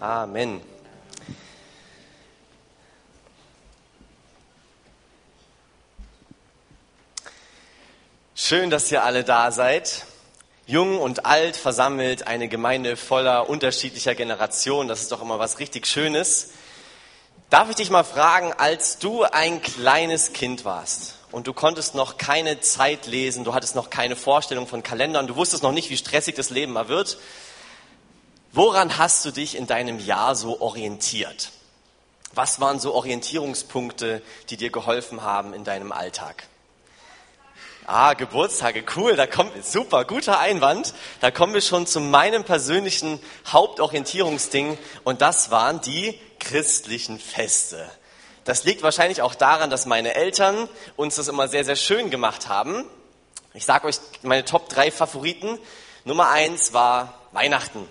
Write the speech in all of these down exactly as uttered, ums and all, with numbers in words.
Amen. Schön, dass ihr alle da seid. Jung und alt versammelt, eine Gemeinde voller unterschiedlicher Generationen. Das ist doch immer was richtig Schönes. Darf ich dich mal fragen, als du ein kleines Kind warst und du konntest noch keine Zeit lesen, du hattest noch keine Vorstellung von Kalendern, du wusstest noch nicht, wie stressig das Leben mal wird, woran hast du dich in deinem Jahr so orientiert? Was waren so Orientierungspunkte, die dir geholfen haben in deinem Alltag? Ah, Geburtstage, cool, da kommt, super, guter Einwand. Da kommen wir schon zu meinem persönlichen Hauptorientierungsding und das waren die christlichen Feste. Das liegt wahrscheinlich auch daran, dass meine Eltern uns das immer sehr, sehr schön gemacht haben. Ich sage euch meine Top drei Favoriten. Nummer eins war Weihnachten.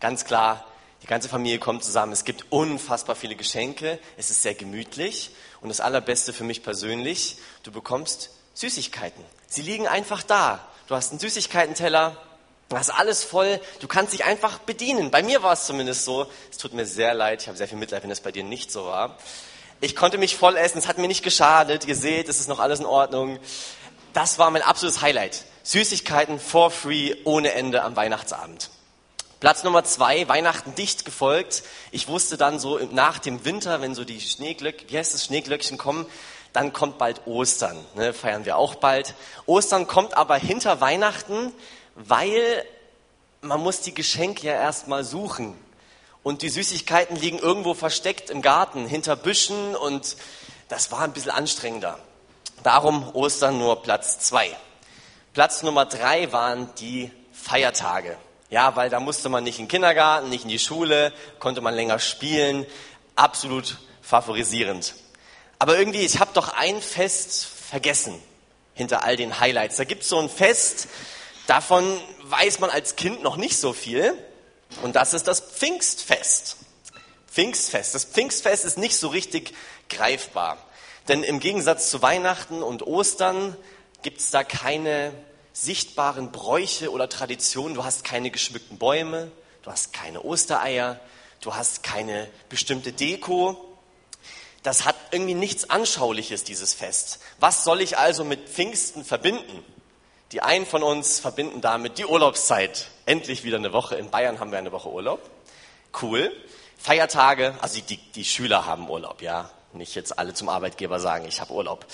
Ganz klar, die ganze Familie kommt zusammen. Es gibt unfassbar viele Geschenke. Es ist sehr gemütlich und das Allerbeste für mich persönlich, du bekommst Süßigkeiten. Sie liegen einfach da. Du hast einen Süßigkeitenteller, du hast alles voll, du kannst dich einfach bedienen. Bei mir war es zumindest so. Es tut mir sehr leid, ich habe sehr viel Mitleid, wenn das bei dir nicht so war. Ich konnte mich voll essen, es hat mir nicht geschadet. Ihr seht, es ist noch alles in Ordnung. Das war mein absolutes Highlight. Süßigkeiten for free, ohne Ende am Weihnachtsabend. Platz Nummer zwei, Weihnachten dicht gefolgt. Ich wusste dann so nach dem Winter, wenn so die Schneeglöck, wie heißt das, Schneeglöckchen kommen, dann kommt bald Ostern, ne, feiern wir auch bald. Ostern kommt aber hinter Weihnachten, weil man muss die Geschenke ja erstmal suchen. Und die Süßigkeiten liegen irgendwo versteckt im Garten, hinter Büschen und das war ein bisschen anstrengender. Darum Ostern nur Platz zwei. Platz Nummer drei waren die Feiertage. Ja, weil da musste man nicht in den Kindergarten, nicht in die Schule, konnte man länger spielen. Absolut favorisierend. Aber irgendwie, ich habe doch ein Fest vergessen hinter all den Highlights. Da gibt's so ein Fest, davon weiß man als Kind noch nicht so viel. Und das ist das Pfingstfest. Pfingstfest. Das Pfingstfest ist nicht so richtig greifbar. Denn im Gegensatz zu Weihnachten und Ostern gibt's da keine sichtbaren Bräuche oder Traditionen. Du hast keine geschmückten Bäume, du hast keine Ostereier, du hast keine bestimmte Deko. Das hat irgendwie nichts Anschauliches, dieses Fest. Was soll ich also mit Pfingsten verbinden? Die einen von uns verbinden damit die Urlaubszeit. Endlich wieder eine Woche. In Bayern haben wir eine Woche Urlaub. Cool. Feiertage, also die, die Schüler haben Urlaub, ja. Nicht jetzt alle zum Arbeitgeber sagen, ich habe Urlaub.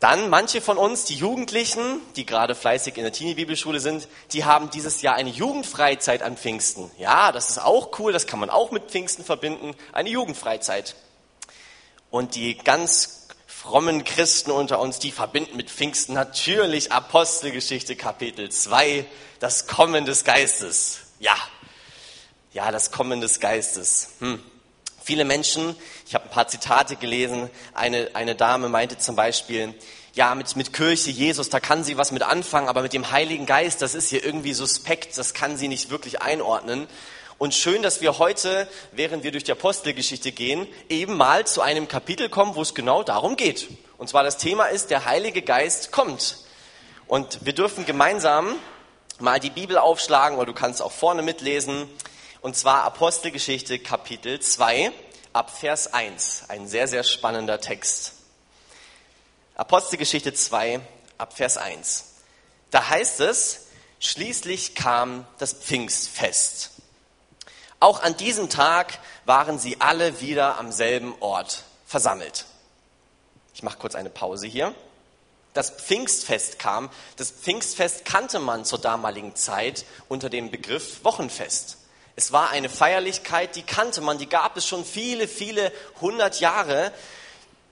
Dann manche von uns, die Jugendlichen, die gerade fleißig in der Teenie-Bibelschule sind, die haben dieses Jahr eine Jugendfreizeit an Pfingsten. Ja, das ist auch cool, das kann man auch mit Pfingsten verbinden. Eine Jugendfreizeit. Und die ganz frommen Christen unter uns, die verbinden mit Pfingsten natürlich Apostelgeschichte Kapitel zwei, das Kommen des Geistes. Ja, ja, das Kommen des Geistes. Hm. Viele Menschen, ich habe ein paar Zitate gelesen, eine, eine Dame meinte zum Beispiel, ja, mit, mit Kirche, Jesus, da kann sie was mit anfangen, aber mit dem Heiligen Geist, das ist hier irgendwie suspekt, das kann sie nicht wirklich einordnen. Und schön, dass wir heute, während wir durch die Apostelgeschichte gehen, eben mal zu einem Kapitel kommen, wo es genau darum geht. Und zwar das Thema ist, der Heilige Geist kommt. Und wir dürfen gemeinsam mal die Bibel aufschlagen, oder du kannst auch vorne mitlesen. Und zwar Apostelgeschichte Kapitel zwei, ab Vers eins. Ein sehr, sehr spannender Text. Apostelgeschichte zwei, ab Vers eins. Da heißt es, schließlich kam das Pfingstfest. Auch an diesem Tag waren sie alle wieder am selben Ort versammelt. Ich mache kurz eine Pause hier. Das Pfingstfest kam. Das Pfingstfest kannte man zur damaligen Zeit unter dem Begriff Wochenfest. Es war eine Feierlichkeit, die kannte man, die gab es schon viele, viele hundert Jahre.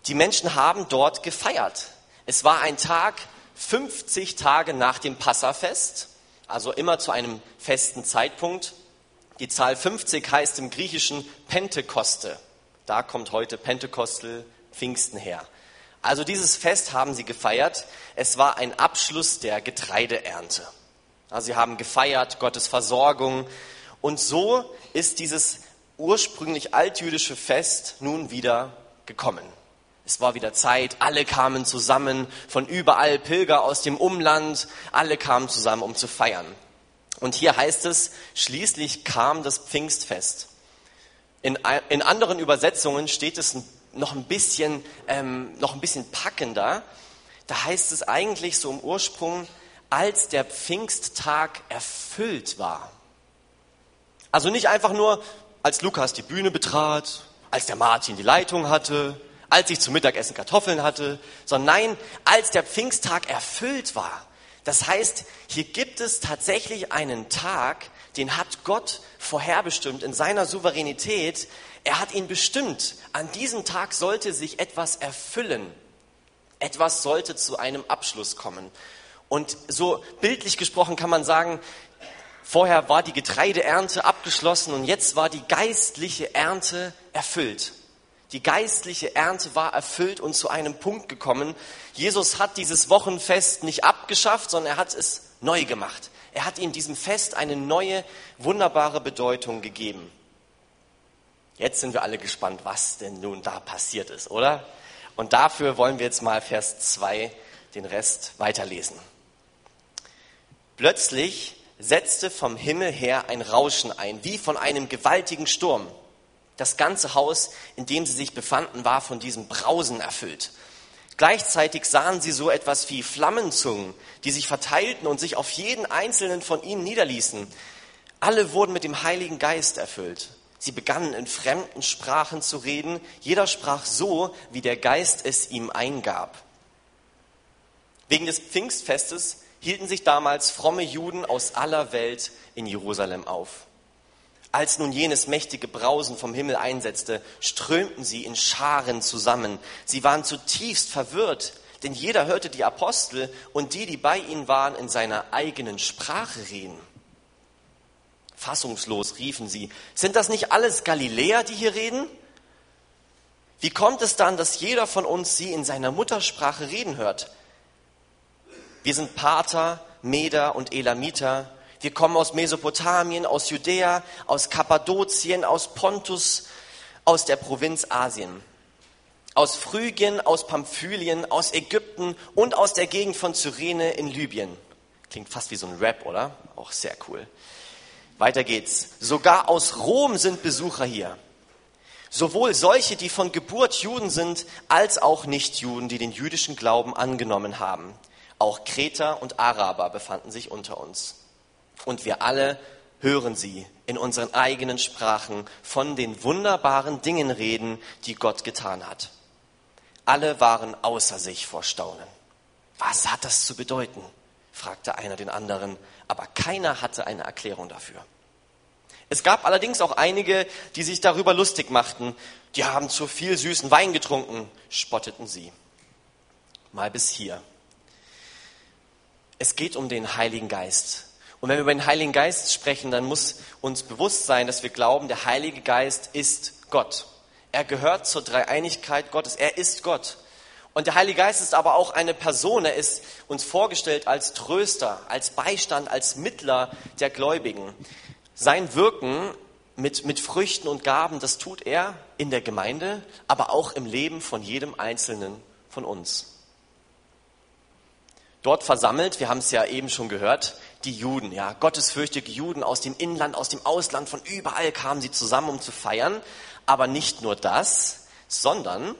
Die Menschen haben dort gefeiert. Es war ein Tag, fünfzig Tage nach dem Passafest, also immer zu einem festen Zeitpunkt. Die Zahl fünfzig heißt im Griechischen Pentekoste. Da kommt heute Pentekostel, Pfingsten her. Also dieses Fest haben sie gefeiert. Es war ein Abschluss der Getreideernte. Also sie haben gefeiert, Gottes Versorgung. Und so ist dieses ursprünglich altjüdische Fest nun wieder gekommen. Es war wieder Zeit, alle kamen zusammen, von überall Pilger aus dem Umland, alle kamen zusammen, um zu feiern. Und hier heißt es, schließlich kam das Pfingstfest. In, in anderen Übersetzungen steht es noch ein bisschen, ähm, noch ein bisschen packender. Da heißt es eigentlich so im Ursprung, als der Pfingsttag erfüllt war. Also nicht einfach nur, als Lukas die Bühne betrat, als der Martin die Leitung hatte, als ich zum Mittagessen Kartoffeln hatte, sondern nein, als der Pfingsttag erfüllt war. Das heißt, hier gibt es tatsächlich einen Tag, den hat Gott vorherbestimmt in seiner Souveränität. Er hat ihn bestimmt. An diesem Tag sollte sich etwas erfüllen. Etwas sollte zu einem Abschluss kommen. Und so bildlich gesprochen kann man sagen, vorher war die Getreideernte abgeschlossen und jetzt war die geistliche Ernte erfüllt. Die geistliche Ernte war erfüllt und zu einem Punkt gekommen. Jesus hat dieses Wochenfest nicht abgeschafft, sondern er hat es neu gemacht. Er hat ihm diesem Fest eine neue, wunderbare Bedeutung gegeben. Jetzt sind wir alle gespannt, was denn nun da passiert ist, oder? Und dafür wollen wir jetzt mal Vers zwei, den Rest, weiterlesen. Plötzlich setzte vom Himmel her ein Rauschen ein, wie von einem gewaltigen Sturm. Das ganze Haus, in dem sie sich befanden, war von diesem Brausen erfüllt. Gleichzeitig sahen sie so etwas wie Flammenzungen, die sich verteilten und sich auf jeden einzelnen von ihnen niederließen. Alle wurden mit dem Heiligen Geist erfüllt. Sie begannen in fremden Sprachen zu reden. Jeder sprach so, wie der Geist es ihm eingab. Wegen des Pfingstfestes hielten sich damals fromme Juden aus aller Welt in Jerusalem auf. Als nun jenes mächtige Brausen vom Himmel einsetzte, strömten sie in Scharen zusammen. Sie waren zutiefst verwirrt, denn jeder hörte die Apostel und die, die bei ihnen waren, in seiner eigenen Sprache reden. Fassungslos riefen sie, sind das nicht alles Galiläer, die hier reden? Wie kommt es dann, dass jeder von uns sie in seiner Muttersprache reden hört? Wir sind Parther, Meder und Elamiter. Wir kommen aus Mesopotamien, aus Judäa, aus Kappadokien, aus Pontus, aus der Provinz Asien, aus Phrygien, aus Pamphylien, aus Ägypten und aus der Gegend von Cyrene in Libyen. Klingt fast wie so ein Rap, oder? Auch sehr cool. Weiter geht's. Sogar aus Rom sind Besucher hier. Sowohl solche, die von Geburt Juden sind, als auch Nichtjuden, die den jüdischen Glauben angenommen haben. Auch Kreter und Araber befanden sich unter uns. Und wir alle hören sie in unseren eigenen Sprachen von den wunderbaren Dingen reden, die Gott getan hat. Alle waren außer sich vor Staunen. Was hat das zu bedeuten? Fragte einer den anderen, aber keiner hatte eine Erklärung dafür. Es gab allerdings auch einige, die sich darüber lustig machten. Die haben zu viel süßen Wein getrunken, spotteten sie. Mal bis hier. Es geht um den Heiligen Geist. Und wenn wir über den Heiligen Geist sprechen, dann muss uns bewusst sein, dass wir glauben, der Heilige Geist ist Gott. Er gehört zur Dreieinigkeit Gottes. Er ist Gott. Und der Heilige Geist ist aber auch eine Person. Er ist uns vorgestellt als Tröster, als Beistand, als Mittler der Gläubigen. Sein Wirken mit, mit Früchten und Gaben, das tut er in der Gemeinde, aber auch im Leben von jedem Einzelnen von uns. Dort versammelt, wir haben es ja eben schon gehört, die Juden, ja, gottesfürchtige Juden aus dem Inland, aus dem Ausland, von überall kamen sie zusammen, um zu feiern. Aber nicht nur das, sondern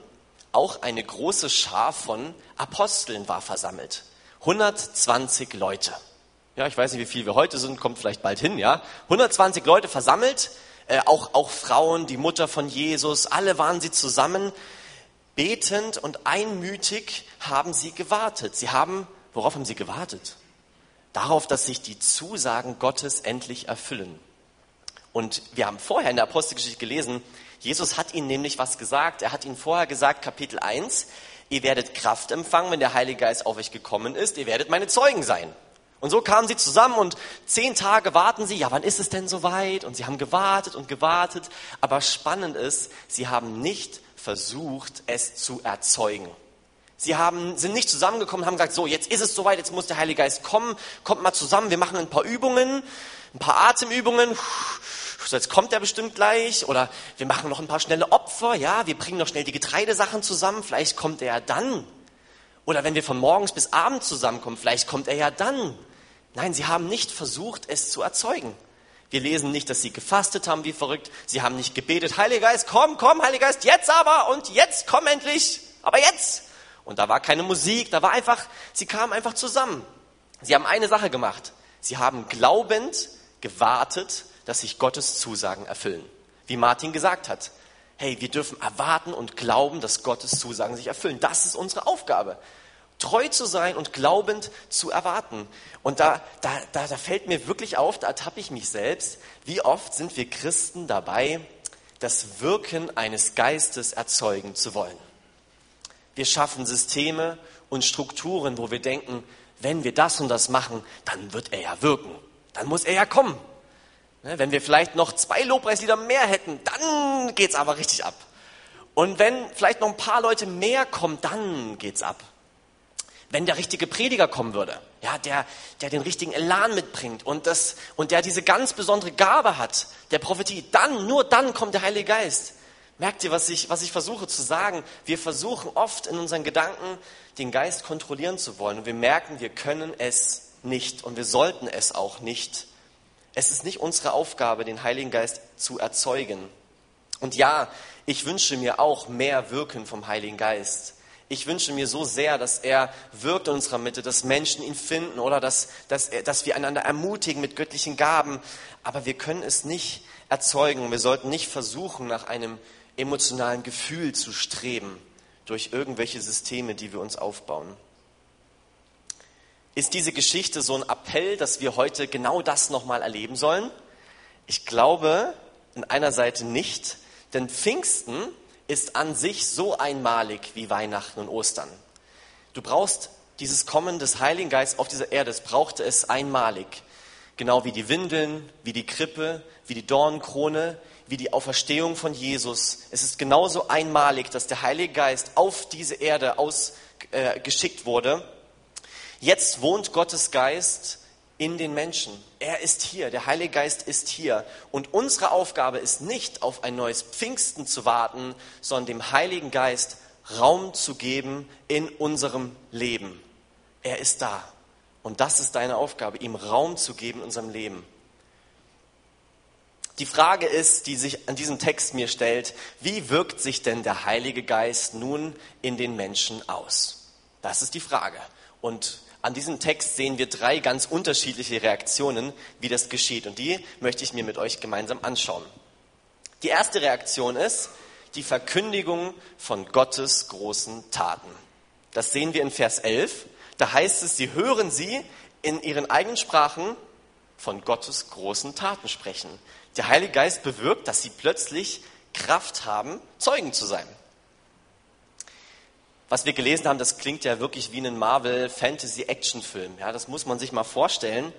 auch eine große Schar von Aposteln war versammelt. hundertzwanzig Leute. Ja, ich weiß nicht, wie viel wir heute sind, kommt vielleicht bald hin, ja. hundertzwanzig Leute versammelt, äh, auch, auch Frauen, die Mutter von Jesus, alle waren sie zusammen. Betend und einmütig haben sie gewartet. Sie haben, worauf haben sie gewartet? Darauf, dass sich die Zusagen Gottes endlich erfüllen. Und wir haben vorher in der Apostelgeschichte gelesen, Jesus hat ihnen nämlich was gesagt. Er hat ihnen vorher gesagt, Kapitel eins, ihr werdet Kraft empfangen, wenn der Heilige Geist auf euch gekommen ist, ihr werdet meine Zeugen sein. Und so kamen sie zusammen und zehn Tage warten sie, ja, wann ist es denn soweit? Und sie haben gewartet und gewartet, aber spannend ist, sie haben nicht versucht, es zu erzeugen. Sie haben, sind nicht zusammengekommen, haben gesagt, so, jetzt ist es soweit, jetzt muss der Heilige Geist kommen, kommt mal zusammen, wir machen ein paar Übungen, ein paar Atemübungen, so, jetzt kommt er bestimmt gleich, oder wir machen noch ein paar schnelle Opfer, ja, wir bringen noch schnell die Getreidesachen zusammen, vielleicht kommt er ja dann. Oder wenn wir von morgens bis abends zusammenkommen, vielleicht kommt er ja dann. Nein, sie haben nicht versucht, es zu erzeugen. Wir lesen nicht, dass sie gefastet haben wie verrückt. Sie haben nicht gebetet, Heiliger Geist, komm, komm, Heiliger Geist, jetzt aber und jetzt komm endlich, aber jetzt. Und da war keine Musik, da war einfach, sie kamen einfach zusammen. Sie haben eine Sache gemacht. Sie haben glaubend gewartet, dass sich Gottes Zusagen erfüllen. Wie Martin gesagt hat, hey, wir dürfen erwarten und glauben, dass Gottes Zusagen sich erfüllen. Das ist unsere Aufgabe. Treu zu sein und glaubend zu erwarten. Und da, da, da, da fällt mir wirklich auf, da ertappe ich mich selbst, wie oft sind wir Christen dabei, das Wirken eines Geistes erzeugen zu wollen. Wir schaffen Systeme und Strukturen, wo wir denken, wenn wir das und das machen, dann wird er ja wirken. Dann muss er ja kommen. Wenn wir vielleicht noch zwei Lobpreislieder mehr hätten, dann geht's aber richtig ab. Und wenn vielleicht noch ein paar Leute mehr kommen, dann geht's ab. Wenn der richtige Prediger kommen würde, ja, der, der den richtigen Elan mitbringt und, das, und der diese ganz besondere Gabe hat, der Prophetie, dann, nur dann kommt der Heilige Geist. Merkt ihr, was ich, was ich versuche zu sagen? Wir versuchen oft in unseren Gedanken, den Geist kontrollieren zu wollen. Und wir merken, wir können es nicht und wir sollten es auch nicht. Es ist nicht unsere Aufgabe, den Heiligen Geist zu erzeugen. Und ja, ich wünsche mir auch mehr Wirken vom Heiligen Geist. Ich wünsche mir so sehr, dass er wirkt in unserer Mitte, dass Menschen ihn finden oder dass, dass, er, dass wir einander ermutigen mit göttlichen Gaben. Aber wir können es nicht erzeugen. Wir sollten nicht versuchen, nach einem emotionalen Gefühl zu streben durch irgendwelche Systeme, die wir uns aufbauen. Ist diese Geschichte so ein Appell, dass wir heute genau das nochmal erleben sollen? Ich glaube, in einer Seite nicht, denn Pfingsten ist an sich so einmalig wie Weihnachten und Ostern. Du brauchst dieses Kommen des Heiligen Geistes auf dieser Erde, es brauchte es einmalig. Genau wie die Windeln, wie die Krippe, wie die Dornenkrone, wie die Auferstehung von Jesus. Es ist genauso einmalig, dass der Heilige Geist auf diese Erde ausgeschickt wurde. Jetzt wohnt Gottes Geist in den Menschen. Er ist hier, der Heilige Geist ist hier. Und unsere Aufgabe ist nicht, auf ein neues Pfingsten zu warten, sondern dem Heiligen Geist Raum zu geben in unserem Leben. Er ist da. Und das ist deine Aufgabe, ihm Raum zu geben in unserem Leben. Die Frage ist, die sich an diesem Text mir stellt, wie wirkt sich denn der Heilige Geist nun in den Menschen aus? Das ist die Frage. Und an diesem Text sehen wir drei ganz unterschiedliche Reaktionen, wie das geschieht. Und die möchte ich mir mit euch gemeinsam anschauen. Die erste Reaktion ist die Verkündigung von Gottes großen Taten. Das sehen wir in Vers elf. Da heißt es, sie hören sie in ihren eigenen Sprachen von Gottes großen Taten sprechen. Der Heilige Geist bewirkt, dass sie plötzlich Kraft haben, Zeugen zu sein. Was wir gelesen haben, das klingt ja wirklich wie ein Marvel-Fantasy-Action-Film. Ja, das muss man sich mal vorstellen.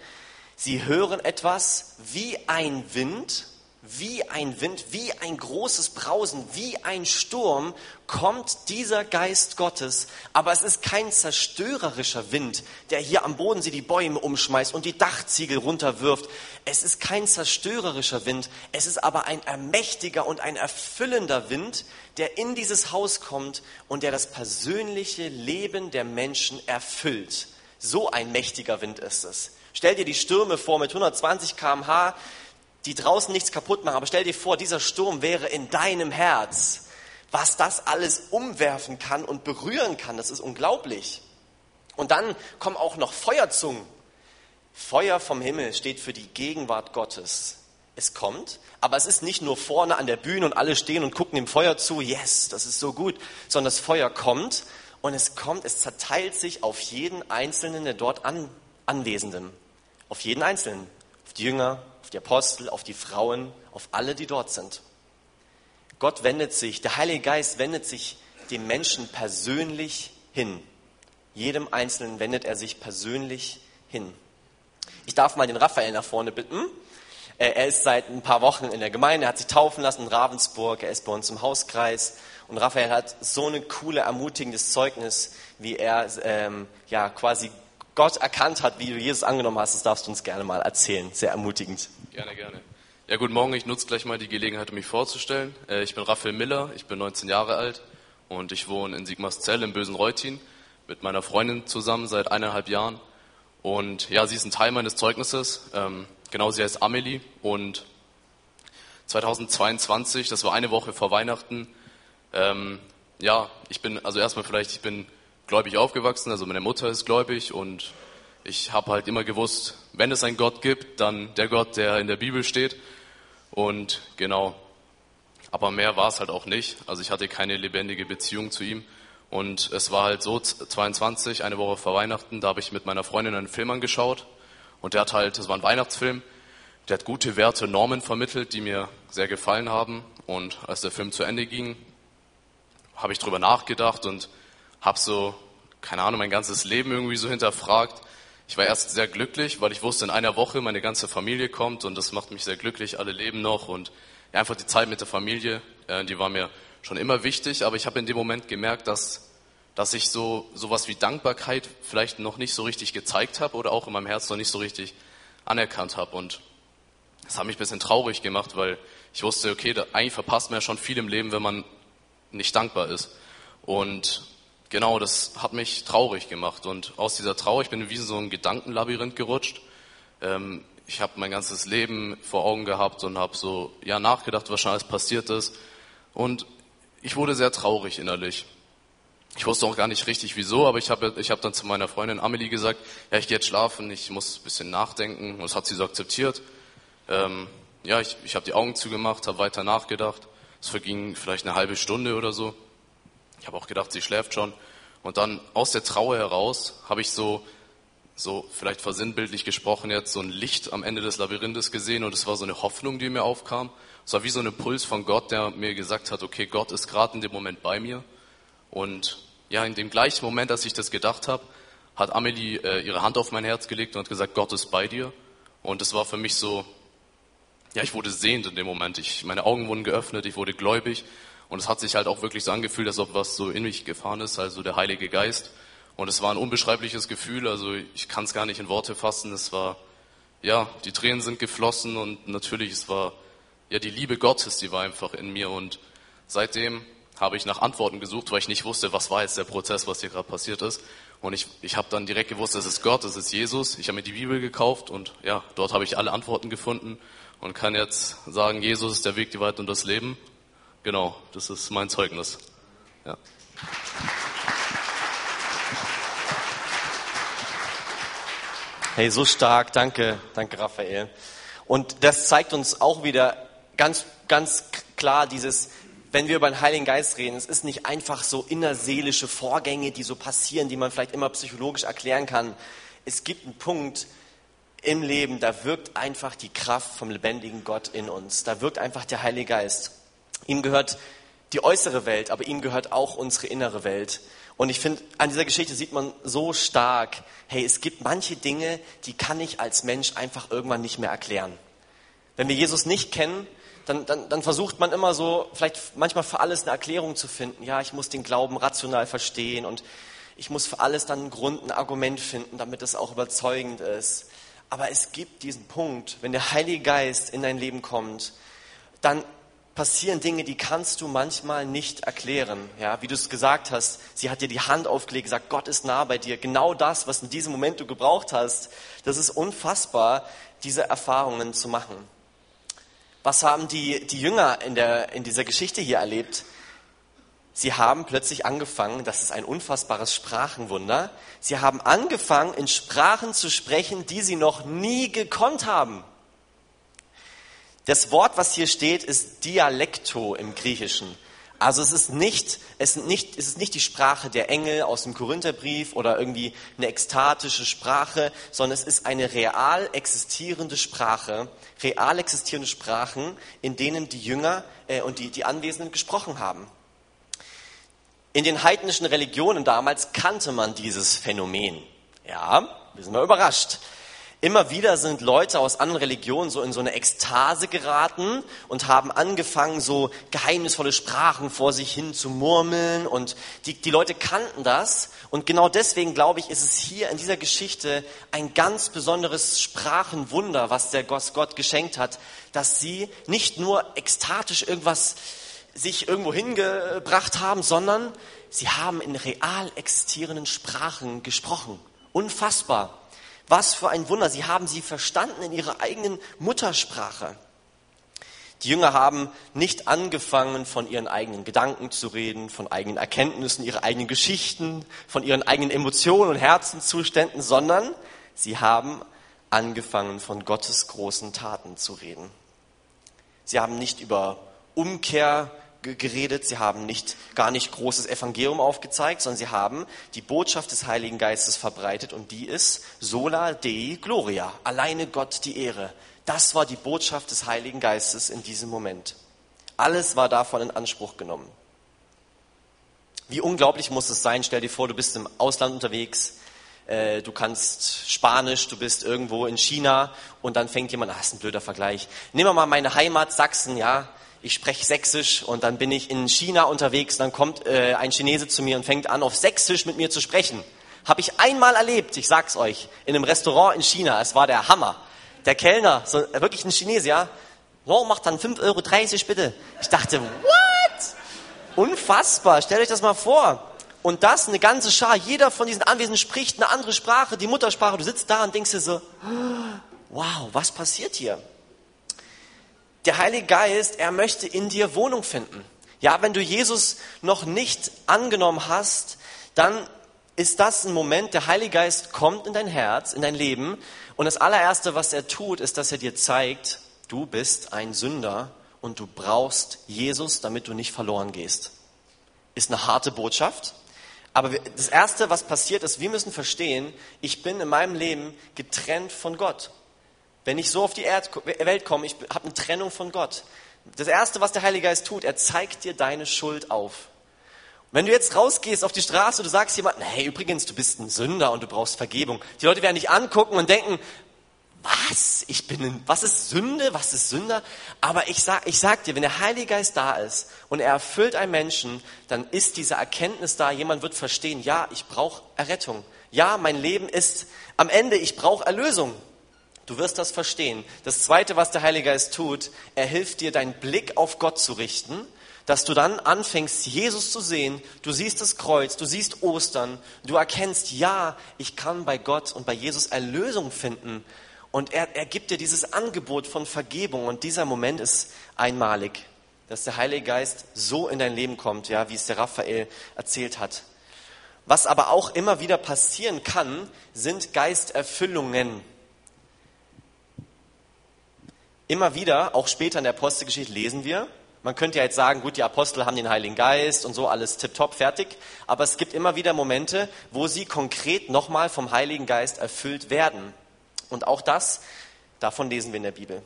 Sie hören etwas wie ein Wind, wie ein Wind, wie ein großes Brausen, wie ein Sturm kommt dieser Geist Gottes. Aber es ist kein zerstörerischer Wind, der hier am Boden sie die Bäume umschmeißt und die Dachziegel runterwirft. Es ist kein zerstörerischer Wind, es ist aber ein ermächtiger und ein erfüllender Wind, der in dieses Haus kommt und der das persönliche Leben der Menschen erfüllt. So ein mächtiger Wind ist es. Stell dir die Stürme vor mit hundertzwanzig Kilometer pro Stunde, die draußen nichts kaputt machen. Aber stell dir vor, dieser Sturm wäre in deinem Herz. Was das alles umwerfen kann und berühren kann, das ist unglaublich. Und dann kommen auch noch Feuerzungen. Feuer vom Himmel steht für die Gegenwart Gottes. Es kommt, aber es ist nicht nur vorne an der Bühne und alle stehen und gucken dem Feuer zu. Yes, das ist so gut. Sondern das Feuer kommt und es kommt, es zerteilt sich auf jeden Einzelnen der dort an, Anwesenden. Auf jeden Einzelnen. Auf die Jünger, auf die Apostel, auf die Frauen, auf alle, die dort sind. Gott wendet sich, der Heilige Geist wendet sich dem Menschen persönlich hin. Jedem Einzelnen wendet er sich persönlich hin. Ich darf mal den Raphael nach vorne bitten. Er ist seit ein paar Wochen in der Gemeinde, er hat sich taufen lassen in Ravensburg, er ist bei uns im Hauskreis. Und Raphael hat so ein cooles, ermutigendes Zeugnis, wie er ähm, ja quasi Gott erkannt hat, wie du Jesus angenommen hast, das darfst du uns gerne mal erzählen. Sehr ermutigend. Gerne, gerne. Ja, guten Morgen. Ich nutze gleich mal die Gelegenheit, um mich vorzustellen. Ich bin Raphael Miller, ich bin neunzehn Jahre alt und ich wohne in Sigmarszell im Bösenreutin mit meiner Freundin zusammen seit eineinhalb Jahren. Und ja, sie ist ein Teil meines Zeugnisses. Ähm, genau, sie heißt Amelie. Und zweitausendzweiundzwanzig, das war eine Woche vor Weihnachten. Ähm, ja, ich bin, also erstmal vielleicht, ich bin gläubig aufgewachsen. Also meine Mutter ist gläubig und ich habe halt immer gewusst, wenn es einen Gott gibt, dann der Gott, der in der Bibel steht. Und genau, aber mehr war es halt auch nicht. Also ich hatte keine lebendige Beziehung zu ihm. Und es war halt so, zweiundzwanzig, eine Woche vor Weihnachten, da habe ich mit meiner Freundin einen Film angeschaut. Und der hat halt, das war ein Weihnachtsfilm, der hat gute Werte, Normen vermittelt, die mir sehr gefallen haben. Und als der Film zu Ende ging, habe ich drüber nachgedacht und habe so, keine Ahnung, mein ganzes Leben irgendwie so hinterfragt. Ich war erst sehr glücklich, weil ich wusste, in einer Woche meine ganze Familie kommt und das macht mich sehr glücklich, alle leben noch. Und einfach die Zeit mit der Familie, die war mir schon immer wichtig, aber ich habe in dem Moment gemerkt, dass, dass ich so sowas wie Dankbarkeit vielleicht noch nicht so richtig gezeigt habe oder auch in meinem Herzen noch nicht so richtig anerkannt habe. Und das hat mich ein bisschen traurig gemacht, weil ich wusste, okay, da, eigentlich verpasst man ja schon viel im Leben, wenn man nicht dankbar ist. Und genau, das hat mich traurig gemacht. Und aus dieser Trauer, ich bin wie in so ein Gedankenlabyrinth gerutscht. Ähm, ich habe mein ganzes Leben vor Augen gehabt und habe so ja nachgedacht, was schon alles passiert ist. Und ich wurde sehr traurig innerlich. Ich wusste auch gar nicht richtig, wieso, aber ich habe ich hab dann zu meiner Freundin Amelie gesagt, ja, ich gehe jetzt schlafen, ich muss ein bisschen nachdenken. Und das hat sie so akzeptiert. Ähm, ja, ich, ich habe die Augen zugemacht, habe weiter nachgedacht. Es verging vielleicht eine halbe Stunde oder so. Ich habe auch gedacht, sie schläft schon. Und dann aus der Trauer heraus habe ich so, so vielleicht versinnbildlich gesprochen jetzt, so ein Licht am Ende des Labyrinthes gesehen. Und es war so eine Hoffnung, die mir aufkam. Es war wie so ein Impuls von Gott, der mir gesagt hat, okay, Gott ist gerade in dem Moment bei mir. Und ja, in dem gleichen Moment, als ich das gedacht habe, hat Amelie äh, ihre Hand auf mein Herz gelegt und hat gesagt, Gott ist bei dir. Und das war für mich so, ja, ich wurde sehend in dem Moment. Ich, meine Augen wurden geöffnet, ich wurde gläubig. Und es hat sich halt auch wirklich so angefühlt, als ob was so in mich gefahren ist, also der Heilige Geist. Und es war ein unbeschreibliches Gefühl, also ich kann es gar nicht in Worte fassen. Es war, ja, die Tränen sind geflossen und natürlich, es war, ja, die Liebe Gottes, die war einfach in mir. Und seitdem habe ich nach Antworten gesucht, weil ich nicht wusste, was war jetzt der Prozess, was hier gerade passiert ist. Und ich, ich habe dann direkt gewusst, es ist Gott, es ist Jesus. Ich habe mir die Bibel gekauft und ja, dort habe ich alle Antworten gefunden und kann jetzt sagen, Jesus ist der Weg, die Wahrheit und das Leben. Genau, das ist mein Zeugnis. Ja. Hey, so stark, danke, danke Raphael. Und das zeigt uns auch wieder ganz, ganz klar dieses, wenn wir über den Heiligen Geist reden, es ist nicht einfach so innerseelische Vorgänge, die so passieren, die man vielleicht immer psychologisch erklären kann. Es gibt einen Punkt im Leben, da wirkt einfach die Kraft vom lebendigen Gott in uns. Da wirkt einfach der Heilige Geist. Ihm gehört die äußere Welt, aber ihm gehört auch unsere innere Welt. Und ich finde, an dieser Geschichte sieht man so stark, hey, es gibt manche Dinge, die kann ich als Mensch einfach irgendwann nicht mehr erklären. Wenn wir Jesus nicht kennen, dann, dann, dann versucht man immer so, vielleicht manchmal für alles eine Erklärung zu finden. Ja, ich muss den Glauben rational verstehen und ich muss für alles dann einen Grund, ein Argument finden, damit es auch überzeugend ist. Aber es gibt diesen Punkt, wenn der Heilige Geist in dein Leben kommt, dann passieren Dinge, die kannst du manchmal nicht erklären. Ja, wie du es gesagt hast, sie hat dir die Hand aufgelegt, gesagt, Gott ist nah bei dir. Genau das, was in diesem Moment du gebraucht hast, das ist unfassbar, diese Erfahrungen zu machen. Was haben die, die Jünger in, der, in dieser Geschichte hier erlebt? Sie haben plötzlich angefangen, das ist ein unfassbares Sprachenwunder, sie haben angefangen, in Sprachen zu sprechen, die sie noch nie gekonnt haben. Das Wort, was hier steht, ist Dialekto im Griechischen. Also es ist nicht, es ist nicht, es ist nicht die Sprache der Engel aus dem Korintherbrief oder irgendwie eine ekstatische Sprache, sondern es ist eine real existierende Sprache, real existierende Sprachen, in denen die Jünger äh, und die, die Anwesenden gesprochen haben. In den heidnischen Religionen damals kannte man dieses Phänomen. Ja, wir sind mal überrascht. Immer wieder sind Leute aus anderen Religionen so in so eine Ekstase geraten und haben angefangen, so geheimnisvolle Sprachen vor sich hin zu murmeln. Und die, die Leute kannten das. Und genau deswegen, glaube ich, ist es hier in dieser Geschichte ein ganz besonderes Sprachenwunder, was der Gott geschenkt hat, dass sie nicht nur ekstatisch irgendwas sich irgendwo hingebracht haben, sondern sie haben in real existierenden Sprachen gesprochen. Unfassbar. Was für ein Wunder, sie haben sie verstanden in ihrer eigenen Muttersprache. Die Jünger haben nicht angefangen, von ihren eigenen Gedanken zu reden, von eigenen Erkenntnissen, ihre eigenen Geschichten, von ihren eigenen Emotionen und Herzenszuständen, sondern sie haben angefangen, von Gottes großen Taten zu reden. Sie haben nicht über Umkehr geredet, sie haben nicht, gar nicht großes Evangelium aufgezeigt, sondern sie haben die Botschaft des Heiligen Geistes verbreitet und die ist Sola Dei Gloria, alleine Gott die Ehre. Das war die Botschaft des Heiligen Geistes in diesem Moment. Alles war davon in Anspruch genommen. Wie unglaublich muss es sein, stell dir vor, du bist im Ausland unterwegs, äh, du kannst Spanisch, du bist irgendwo in China und dann fängt jemand, ah, das ist ein blöder Vergleich, nehmen wir mal meine Heimat Sachsen, ja, ich spreche Sächsisch und dann bin ich in China unterwegs, dann kommt äh, ein Chinese zu mir und fängt an, auf Sächsisch mit mir zu sprechen. Habe ich einmal erlebt, ich sag's euch, in einem Restaurant in China, es war der Hammer. Der Kellner, so, wirklich ein Chinese, ja, oh, macht dann fünf Euro dreißig bitte. Ich dachte, what? Unfassbar, stellt euch das mal vor. Und das, eine ganze Schar, jeder von diesen Anwesenden spricht eine andere Sprache, die Muttersprache. Du sitzt da und denkst dir so, wow, was passiert hier? Der Heilige Geist, er möchte in dir Wohnung finden. Ja, wenn du Jesus noch nicht angenommen hast, dann ist das ein Moment, der Heilige Geist kommt in dein Herz, in dein Leben und das allererste, was er tut, ist, dass er dir zeigt, du bist ein Sünder und du brauchst Jesus, damit du nicht verloren gehst. Ist eine harte Botschaft, aber das Erste, was passiert ist, wir müssen verstehen, ich bin in meinem Leben getrennt von Gott. Wenn ich so auf die Erd- Welt komme, ich habe eine Trennung von Gott. Das Erste, was der Heilige Geist tut, er zeigt dir deine Schuld auf. Wenn du jetzt rausgehst auf die Straße und du sagst jemandem, hey, übrigens, du bist ein Sünder und du brauchst Vergebung. Die Leute werden dich angucken und denken, was? Ich bin ein, was ist Sünde? Was ist Sünder? Aber ich sag, ich sag dir, wenn der Heilige Geist da ist und er erfüllt einen Menschen, dann ist diese Erkenntnis da. Jemand wird verstehen, ja, ich brauche Errettung. Ja, mein Leben ist am Ende, ich brauche Erlösung. Du wirst das verstehen. Das Zweite, was der Heilige Geist tut, er hilft dir, deinen Blick auf Gott zu richten, dass du dann anfängst, Jesus zu sehen, du siehst das Kreuz, du siehst Ostern, du erkennst, ja, ich kann bei Gott und bei Jesus Erlösung finden. Und er, er gibt dir dieses Angebot von Vergebung. Und dieser Moment ist einmalig, dass der Heilige Geist so in dein Leben kommt, ja, wie es der Raphael erzählt hat. Was aber auch immer wieder passieren kann, sind Geisterfüllungen. Immer wieder, auch später in der Apostelgeschichte lesen wir, man könnte ja jetzt sagen, gut, die Apostel haben den Heiligen Geist und so, alles tipptopp, fertig. Aber es gibt immer wieder Momente, wo sie konkret nochmal vom Heiligen Geist erfüllt werden. Und auch das, davon lesen wir in der Bibel.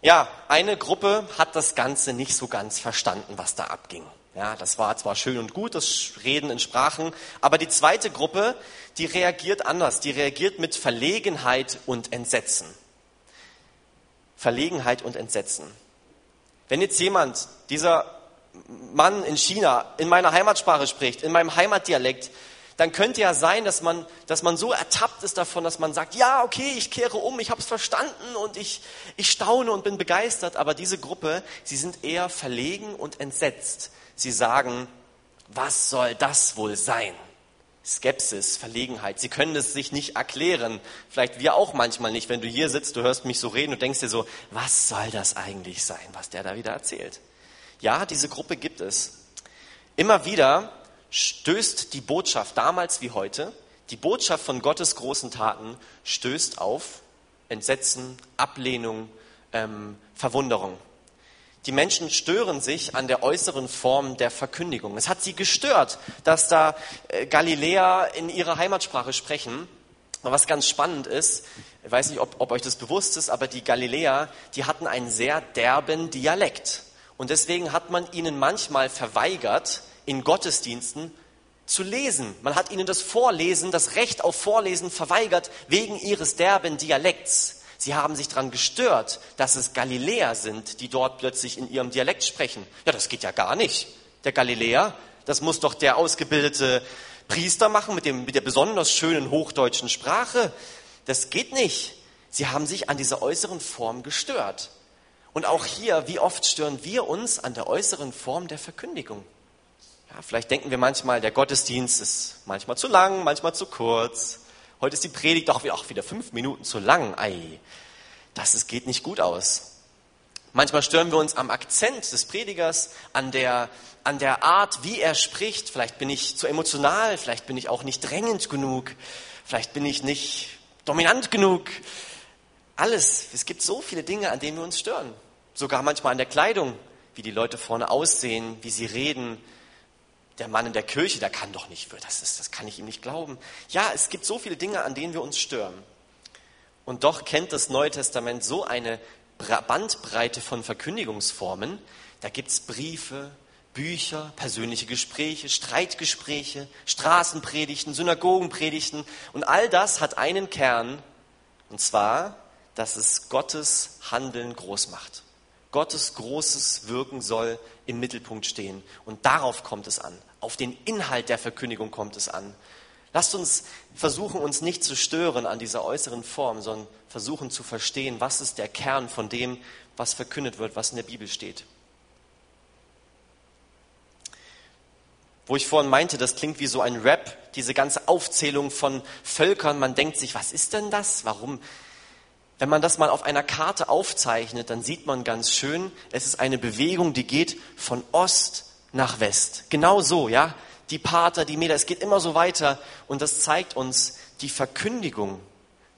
Ja, eine Gruppe hat das Ganze nicht so ganz verstanden, was da abging. Ja, das war zwar schön und gut, das Reden in Sprachen, aber die zweite Gruppe, die reagiert anders. Die reagiert mit Verlegenheit und Entsetzen. Verlegenheit und Entsetzen. Wenn jetzt jemand, dieser Mann in China, in meiner Heimatsprache spricht, in meinem Heimatdialekt, dann könnte ja sein, dass man, dass man so ertappt ist davon, dass man sagt, ja, okay, ich kehre um, ich habe es verstanden und ich, ich staune und bin begeistert. Aber diese Gruppe, sie sind eher verlegen und entsetzt. Sie sagen, was soll das wohl sein? Skepsis, Verlegenheit. Sie können es sich nicht erklären. Vielleicht wir auch manchmal nicht. Wenn du hier sitzt, du hörst mich so reden und denkst dir so, was soll das eigentlich sein, was der da wieder erzählt? Ja, diese Gruppe gibt es. Immer wieder stößt die Botschaft, damals wie heute, die Botschaft von Gottes großen Taten stößt auf Entsetzen, Ablehnung, ähm, Verwunderung. Die Menschen stören sich an der äußeren Form der Verkündigung. Es hat sie gestört, dass da Galiläer in ihrer Heimatsprache sprechen. Und was ganz spannend ist, ich weiß nicht, ob, ob euch das bewusst ist, aber die Galiläer, die hatten einen sehr derben Dialekt. Und deswegen hat man ihnen manchmal verweigert, in Gottesdiensten zu lesen. Man hat ihnen das Vorlesen, das Recht auf Vorlesen verweigert, wegen ihres derben Dialekts. Sie haben sich daran gestört, dass es Galiläer sind, die dort plötzlich in ihrem Dialekt sprechen. Ja, das geht ja gar nicht. Der Galiläer, das muss doch der ausgebildete Priester machen mit, dem, mit der besonders schönen hochdeutschen Sprache. Das geht nicht. Sie haben sich an dieser äußeren Form gestört. Und auch hier, wie oft stören wir uns an der äußeren Form der Verkündigung? Ja, vielleicht denken wir manchmal, der Gottesdienst ist manchmal zu lang, manchmal zu kurz. Heute ist die Predigt auch wieder fünf Minuten zu lang. Ei, das ist, geht nicht gut aus. Manchmal stören wir uns am Akzent des Predigers, an der, an der Art, wie er spricht. Vielleicht bin ich zu emotional, vielleicht bin ich auch nicht drängend genug, vielleicht bin ich nicht dominant genug. Alles. Es gibt so viele Dinge, an denen wir uns stören. Sogar manchmal an der Kleidung, wie die Leute vorne aussehen, wie sie reden. Der Mann in der Kirche, der kann doch nicht, das, ist, das kann ich ihm nicht glauben. Ja, es gibt so viele Dinge, an denen wir uns stören. Und doch kennt das Neue Testament so eine Bandbreite von Verkündigungsformen. Da gibt es Briefe, Bücher, persönliche Gespräche, Streitgespräche, Straßenpredigten, Synagogenpredigten. Und all das hat einen Kern, und zwar, dass es Gottes Handeln groß macht. Gottes großes Wirken soll im Mittelpunkt stehen. Und darauf kommt es an. Auf den Inhalt der Verkündigung kommt es an. Lasst uns versuchen, uns nicht zu stören an dieser äußeren Form, sondern versuchen zu verstehen, was ist der Kern von dem, was verkündet wird, was in der Bibel steht. Wo ich vorhin meinte, das klingt wie so ein Rap, diese ganze Aufzählung von Völkern. Man denkt sich, was ist denn das? Warum? Wenn man das mal auf einer Karte aufzeichnet, dann sieht man ganz schön, es ist eine Bewegung, die geht von Ost nach West. Genau so, ja. Die Pater, die Meder, es geht immer so weiter. Und das zeigt uns, die Verkündigung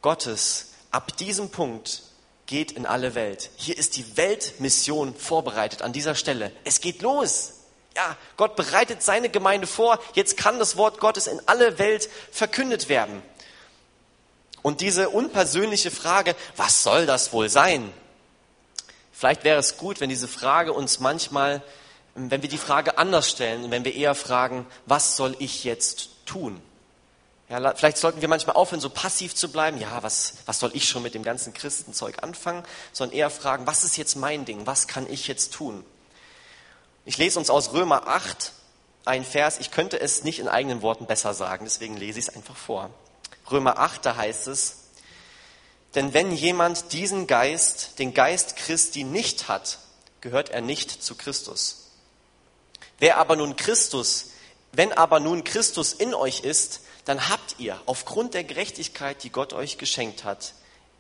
Gottes ab diesem Punkt geht in alle Welt. Hier ist die Weltmission vorbereitet an dieser Stelle. Es geht los. Ja, Gott bereitet seine Gemeinde vor. Jetzt kann das Wort Gottes in alle Welt verkündet werden. Und diese unpersönliche Frage, was soll das wohl sein? Vielleicht wäre es gut, wenn diese Frage uns manchmal Wenn wir die Frage anders stellen und wenn wir eher fragen, was soll ich jetzt tun? Ja, vielleicht sollten wir manchmal aufhören, so passiv zu bleiben. Ja, was, was soll ich schon mit dem ganzen Christenzeug anfangen? Sondern eher fragen, was ist jetzt mein Ding? Was kann ich jetzt tun? Ich lese uns aus Römer acht einen Vers. Ich könnte es nicht in eigenen Worten besser sagen, deswegen lese ich es einfach vor. Römer acht, da heißt es, denn wenn jemand diesen Geist, den Geist Christi nicht hat, gehört er nicht zu Christus. Wer aber nun Christus, wenn aber nun Christus in euch ist, dann habt ihr aufgrund der Gerechtigkeit, die Gott euch geschenkt hat,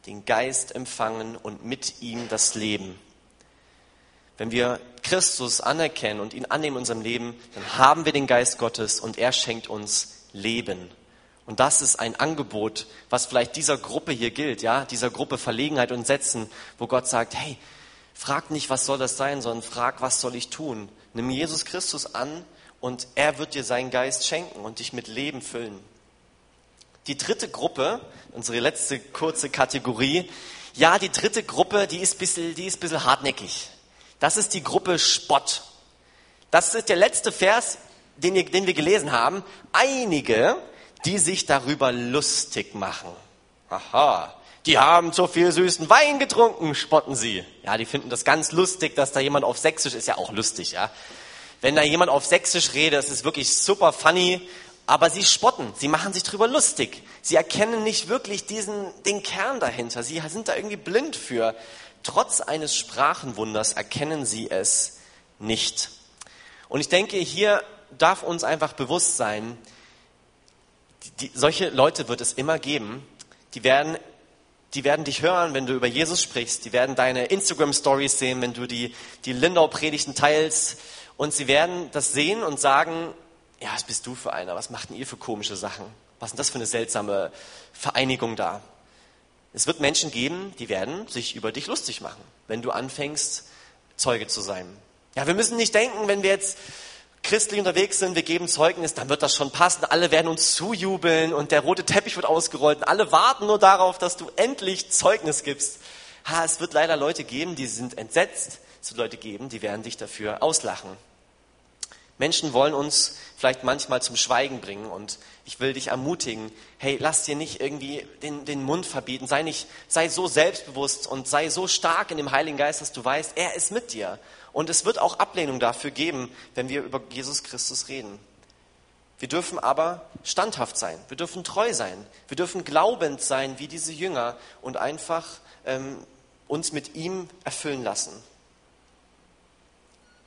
den Geist empfangen und mit ihm das Leben. Wenn wir Christus anerkennen und ihn annehmen in unserem Leben, dann haben wir den Geist Gottes und er schenkt uns Leben. Und das ist ein Angebot, was vielleicht dieser Gruppe hier gilt, ja, dieser Gruppe Verlegenheit und Setzen, wo Gott sagt, hey, frag nicht, was soll das sein, sondern frag, was soll ich tun? Nimm Jesus Christus an und er wird dir seinen Geist schenken und dich mit Leben füllen. Die dritte Gruppe, unsere letzte kurze Kategorie, ja, die dritte Gruppe, die ist ein bisschen, die ist ein bisschen hartnäckig. Das ist die Gruppe Spott. Das ist der letzte Vers, den wir, den wir gelesen haben. Einige, die sich darüber lustig machen. Aha. Die haben zu viel süßen Wein getrunken, spotten sie. Ja, die finden das ganz lustig, dass da jemand auf Sächsisch, ist ja auch lustig, ja. Wenn da jemand auf Sächsisch redet, das ist wirklich super funny, aber sie spotten, sie machen sich drüber lustig. Sie erkennen nicht wirklich diesen, den Kern dahinter, sie sind da irgendwie blind für. Trotz eines Sprachenwunders erkennen sie es nicht. Und ich denke, hier darf uns einfach bewusst sein, die, solche Leute wird es immer geben, die werden Die werden dich hören, wenn du über Jesus sprichst. Die werden deine Instagram-Stories sehen, wenn du die, die Lindau-Predigten teilst. Und sie werden das sehen und sagen, ja, was bist du für einer? Was macht denn ihr für komische Sachen? Was ist denn das für eine seltsame Vereinigung da? Es wird Menschen geben, die werden sich über dich lustig machen, wenn du anfängst, Zeuge zu sein. Ja, wir müssen nicht denken, wenn wir jetzt christlich unterwegs sind, wir geben Zeugnis, dann wird das schon passen, alle werden uns zujubeln und der rote Teppich wird ausgerollt und alle warten nur darauf, dass du endlich Zeugnis gibst. Ha, es wird leider Leute geben, die sind entsetzt, es wird Leute geben, die werden dich dafür auslachen. Menschen wollen uns vielleicht manchmal zum Schweigen bringen und ich will dich ermutigen, hey, lass dir nicht irgendwie den, den Mund verbieten, sei nicht, sei so selbstbewusst und sei so stark in dem Heiligen Geist, dass du weißt, er ist mit dir. Und es wird auch Ablehnung dafür geben, wenn wir über Jesus Christus reden. Wir dürfen aber standhaft sein, wir dürfen treu sein, wir dürfen glaubend sein wie diese Jünger und einfach ähm, uns mit ihm erfüllen lassen.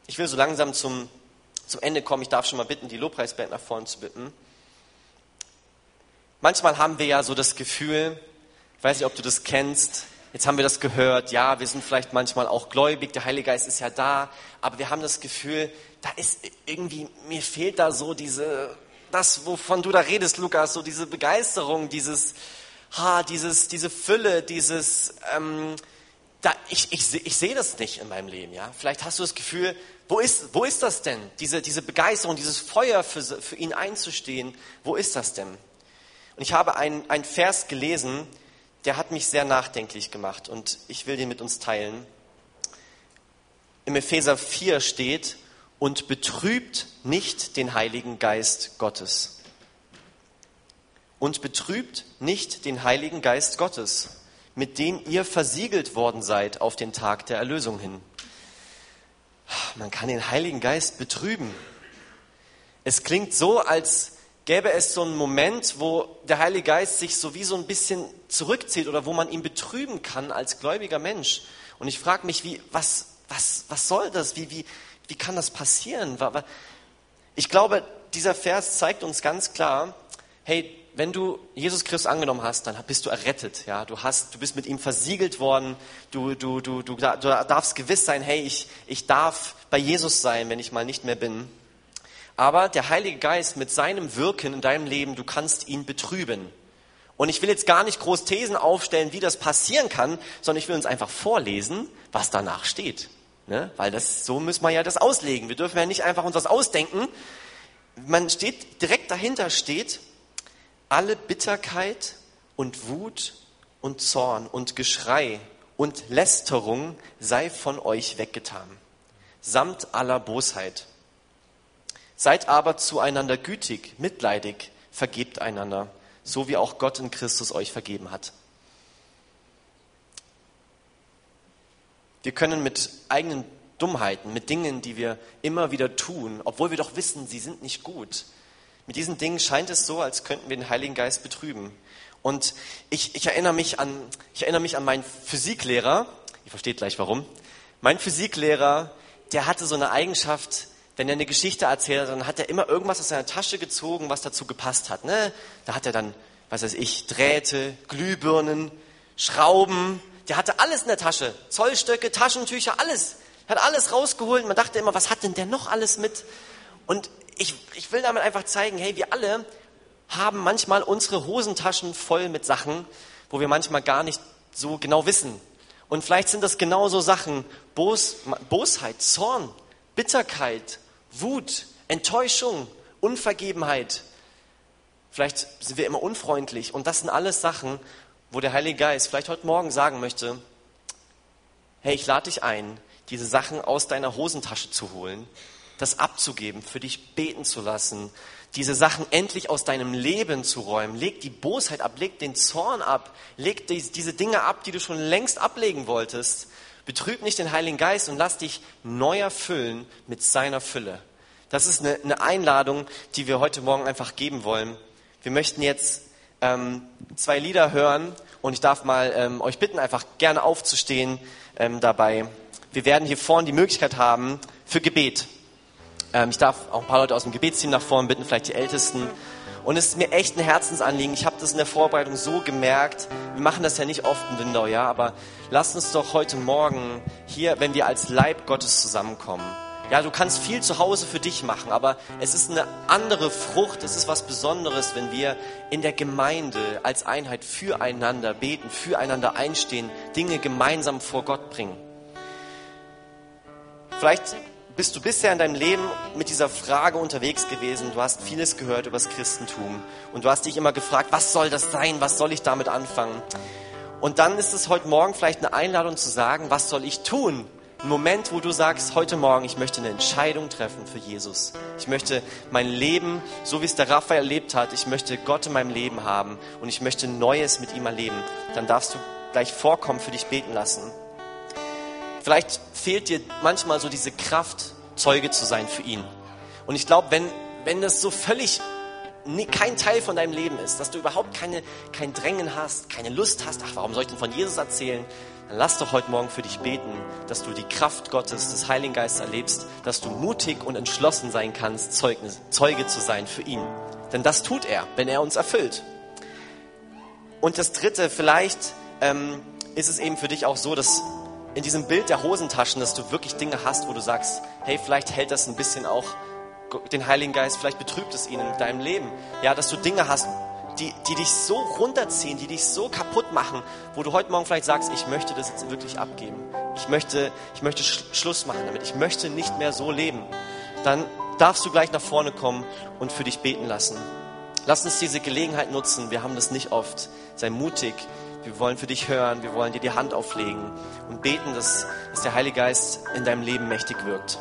Ich will so langsam zum, zum Ende kommen. Ich darf schon mal bitten, die Lobpreisband nach vorne zu bitten. Manchmal haben wir ja so das Gefühl, ich weiß nicht, ob du das kennst, jetzt haben wir das gehört, ja, wir sind vielleicht manchmal auch gläubig, der Heilige Geist ist ja da, aber wir haben das Gefühl, da ist irgendwie, mir fehlt da so diese, das, wovon du da redest, Lukas, so diese Begeisterung, dieses, ha, dieses, diese Fülle, dieses, ähm, da, ich, ich, ich sehe das nicht in meinem Leben, ja. Vielleicht hast du das Gefühl, wo ist, wo ist das denn? Diese, diese Begeisterung, dieses Feuer für, für ihn einzustehen, wo ist das denn? Und ich habe einen, einen Vers gelesen, der hat mich sehr nachdenklich gemacht und ich will den mit uns teilen. Im Epheser vier steht, und betrübt nicht den Heiligen Geist Gottes. Und betrübt nicht den Heiligen Geist Gottes, mit dem ihr versiegelt worden seid auf den Tag der Erlösung hin. Man kann den Heiligen Geist betrüben. Es klingt so, als gäbe es so einen Moment, wo der Heilige Geist sich so wie so ein bisschen zurückzieht oder wo man ihn betrüben kann als gläubiger Mensch. Und ich frage mich, wie, was, was, was soll das? Wie, wie, wie kann das passieren? Ich glaube, dieser Vers zeigt uns ganz klar, hey, wenn du Jesus Christus angenommen hast, dann bist du errettet, ja. Du hast, du bist mit ihm versiegelt worden. Du, du, du, du, du darfst gewiss sein, hey, ich, ich darf bei Jesus sein, wenn ich mal nicht mehr bin. Aber der Heilige Geist mit seinem Wirken in deinem Leben, du kannst ihn betrüben. Und ich will jetzt gar nicht groß Thesen aufstellen, wie das passieren kann, sondern ich will uns einfach vorlesen, was danach steht, ne? Weil das, so müssen wir ja das auslegen. Wir dürfen ja nicht einfach uns was ausdenken. Man steht, direkt dahinter steht, alle Bitterkeit und Wut und Zorn und Geschrei und Lästerung sei von euch weggetan, samt aller Bosheit. Seid aber zueinander gütig, mitleidig, vergebt einander, so wie auch Gott in Christus euch vergeben hat. Wir können mit eigenen Dummheiten, mit Dingen, die wir immer wieder tun, obwohl wir doch wissen, sie sind nicht gut, mit diesen Dingen scheint es so, als könnten wir den Heiligen Geist betrüben. Und ich, ich erinnere mich an, ich erinnere mich an meinen Physiklehrer. Ihr versteht gleich warum. Mein Physiklehrer, der hatte so eine Eigenschaft, wenn er eine Geschichte erzählt hat, dann hat er immer irgendwas aus seiner Tasche gezogen, was dazu gepasst hat, ne? Da hat er dann, was weiß ich, Drähte, Glühbirnen, Schrauben. Der hatte alles in der Tasche. Zollstöcke, Taschentücher, alles. Hat alles rausgeholt. Man dachte immer, was hat denn der noch alles mit? Und Ich, ich will damit einfach zeigen, hey, wir alle haben manchmal unsere Hosentaschen voll mit Sachen, wo wir manchmal gar nicht so genau wissen. Und vielleicht sind das genau so Sachen, Bos, Bosheit, Zorn, Bitterkeit, Wut, Enttäuschung, Unvergebenheit. Vielleicht sind wir immer unfreundlich. Und das sind alles Sachen, wo der Heilige Geist vielleicht heute Morgen sagen möchte, hey, ich lade dich ein, diese Sachen aus deiner Hosentasche zu holen, das abzugeben, für dich beten zu lassen, diese Sachen endlich aus deinem Leben zu räumen. Leg die Bosheit ab, leg den Zorn ab, leg die, diese Dinge ab, die du schon längst ablegen wolltest. Betrüb nicht den Heiligen Geist und lass dich neu erfüllen mit seiner Fülle. Das ist eine, eine Einladung, die wir heute Morgen einfach geben wollen. Wir möchten jetzt ähm, zwei Lieder hören und ich darf mal ähm, euch bitten, einfach gerne aufzustehen ähm, dabei. Wir werden hier vorne die Möglichkeit haben für Gebet. Ich darf auch ein paar Leute aus dem Gebetsteam nach vorne bitten, vielleicht die Ältesten. Und es ist mir echt ein Herzensanliegen. Ich habe das in der Vorbereitung so gemerkt. Wir machen das ja nicht oft in Lindau, ja, aber lasst uns doch heute Morgen hier, wenn wir als Leib Gottes zusammenkommen. Ja, du kannst viel zu Hause für dich machen, aber es ist eine andere Frucht. Es ist was Besonderes, wenn wir in der Gemeinde als Einheit füreinander beten, füreinander einstehen, Dinge gemeinsam vor Gott bringen. Vielleicht bist du bisher in deinem Leben mit dieser Frage unterwegs gewesen. Du hast vieles gehört über das Christentum und du hast dich immer gefragt, was soll das sein, was soll ich damit anfangen? Und dann ist es heute Morgen vielleicht eine Einladung zu sagen, was soll ich tun? Ein Moment, wo du sagst, heute Morgen, ich möchte eine Entscheidung treffen für Jesus. Ich möchte mein Leben, so wie es der Raphael erlebt hat, ich möchte Gott in meinem Leben haben und ich möchte Neues mit ihm erleben. Dann darfst du gleich vorkommen, für dich beten lassen. Vielleicht fehlt dir manchmal so diese Kraft, Zeuge zu sein für ihn. Und ich glaube, wenn, wenn das so völlig nie, kein Teil von deinem Leben ist, dass du überhaupt keine, kein Drängen hast, keine Lust hast, ach, warum soll ich denn von Jesus erzählen? Dann lass doch heute Morgen für dich beten, dass du die Kraft Gottes, des Heiligen Geistes erlebst, dass du mutig und entschlossen sein kannst, Zeugnis, Zeuge zu sein für ihn. Denn das tut er, wenn er uns erfüllt. Und das Dritte, vielleicht ähm, ist es eben für dich auch so, dass in diesem Bild der Hosentaschen, dass du wirklich Dinge hast, wo du sagst, hey, vielleicht hält das ein bisschen auch den Heiligen Geist, vielleicht betrübt es ihn in deinem Leben. Ja, dass du Dinge hast, die, die dich so runterziehen, die dich so kaputt machen, wo du heute Morgen vielleicht sagst, ich möchte das jetzt wirklich abgeben. Ich möchte, ich möchte Schluss machen damit. Ich möchte nicht mehr so leben. Dann darfst du gleich nach vorne kommen und für dich beten lassen. Lass uns diese Gelegenheit nutzen. Wir haben das nicht oft. Sei mutig. Wir wollen für dich hören, wir wollen dir die Hand auflegen und beten, dass, dass der Heilige Geist in deinem Leben mächtig wirkt.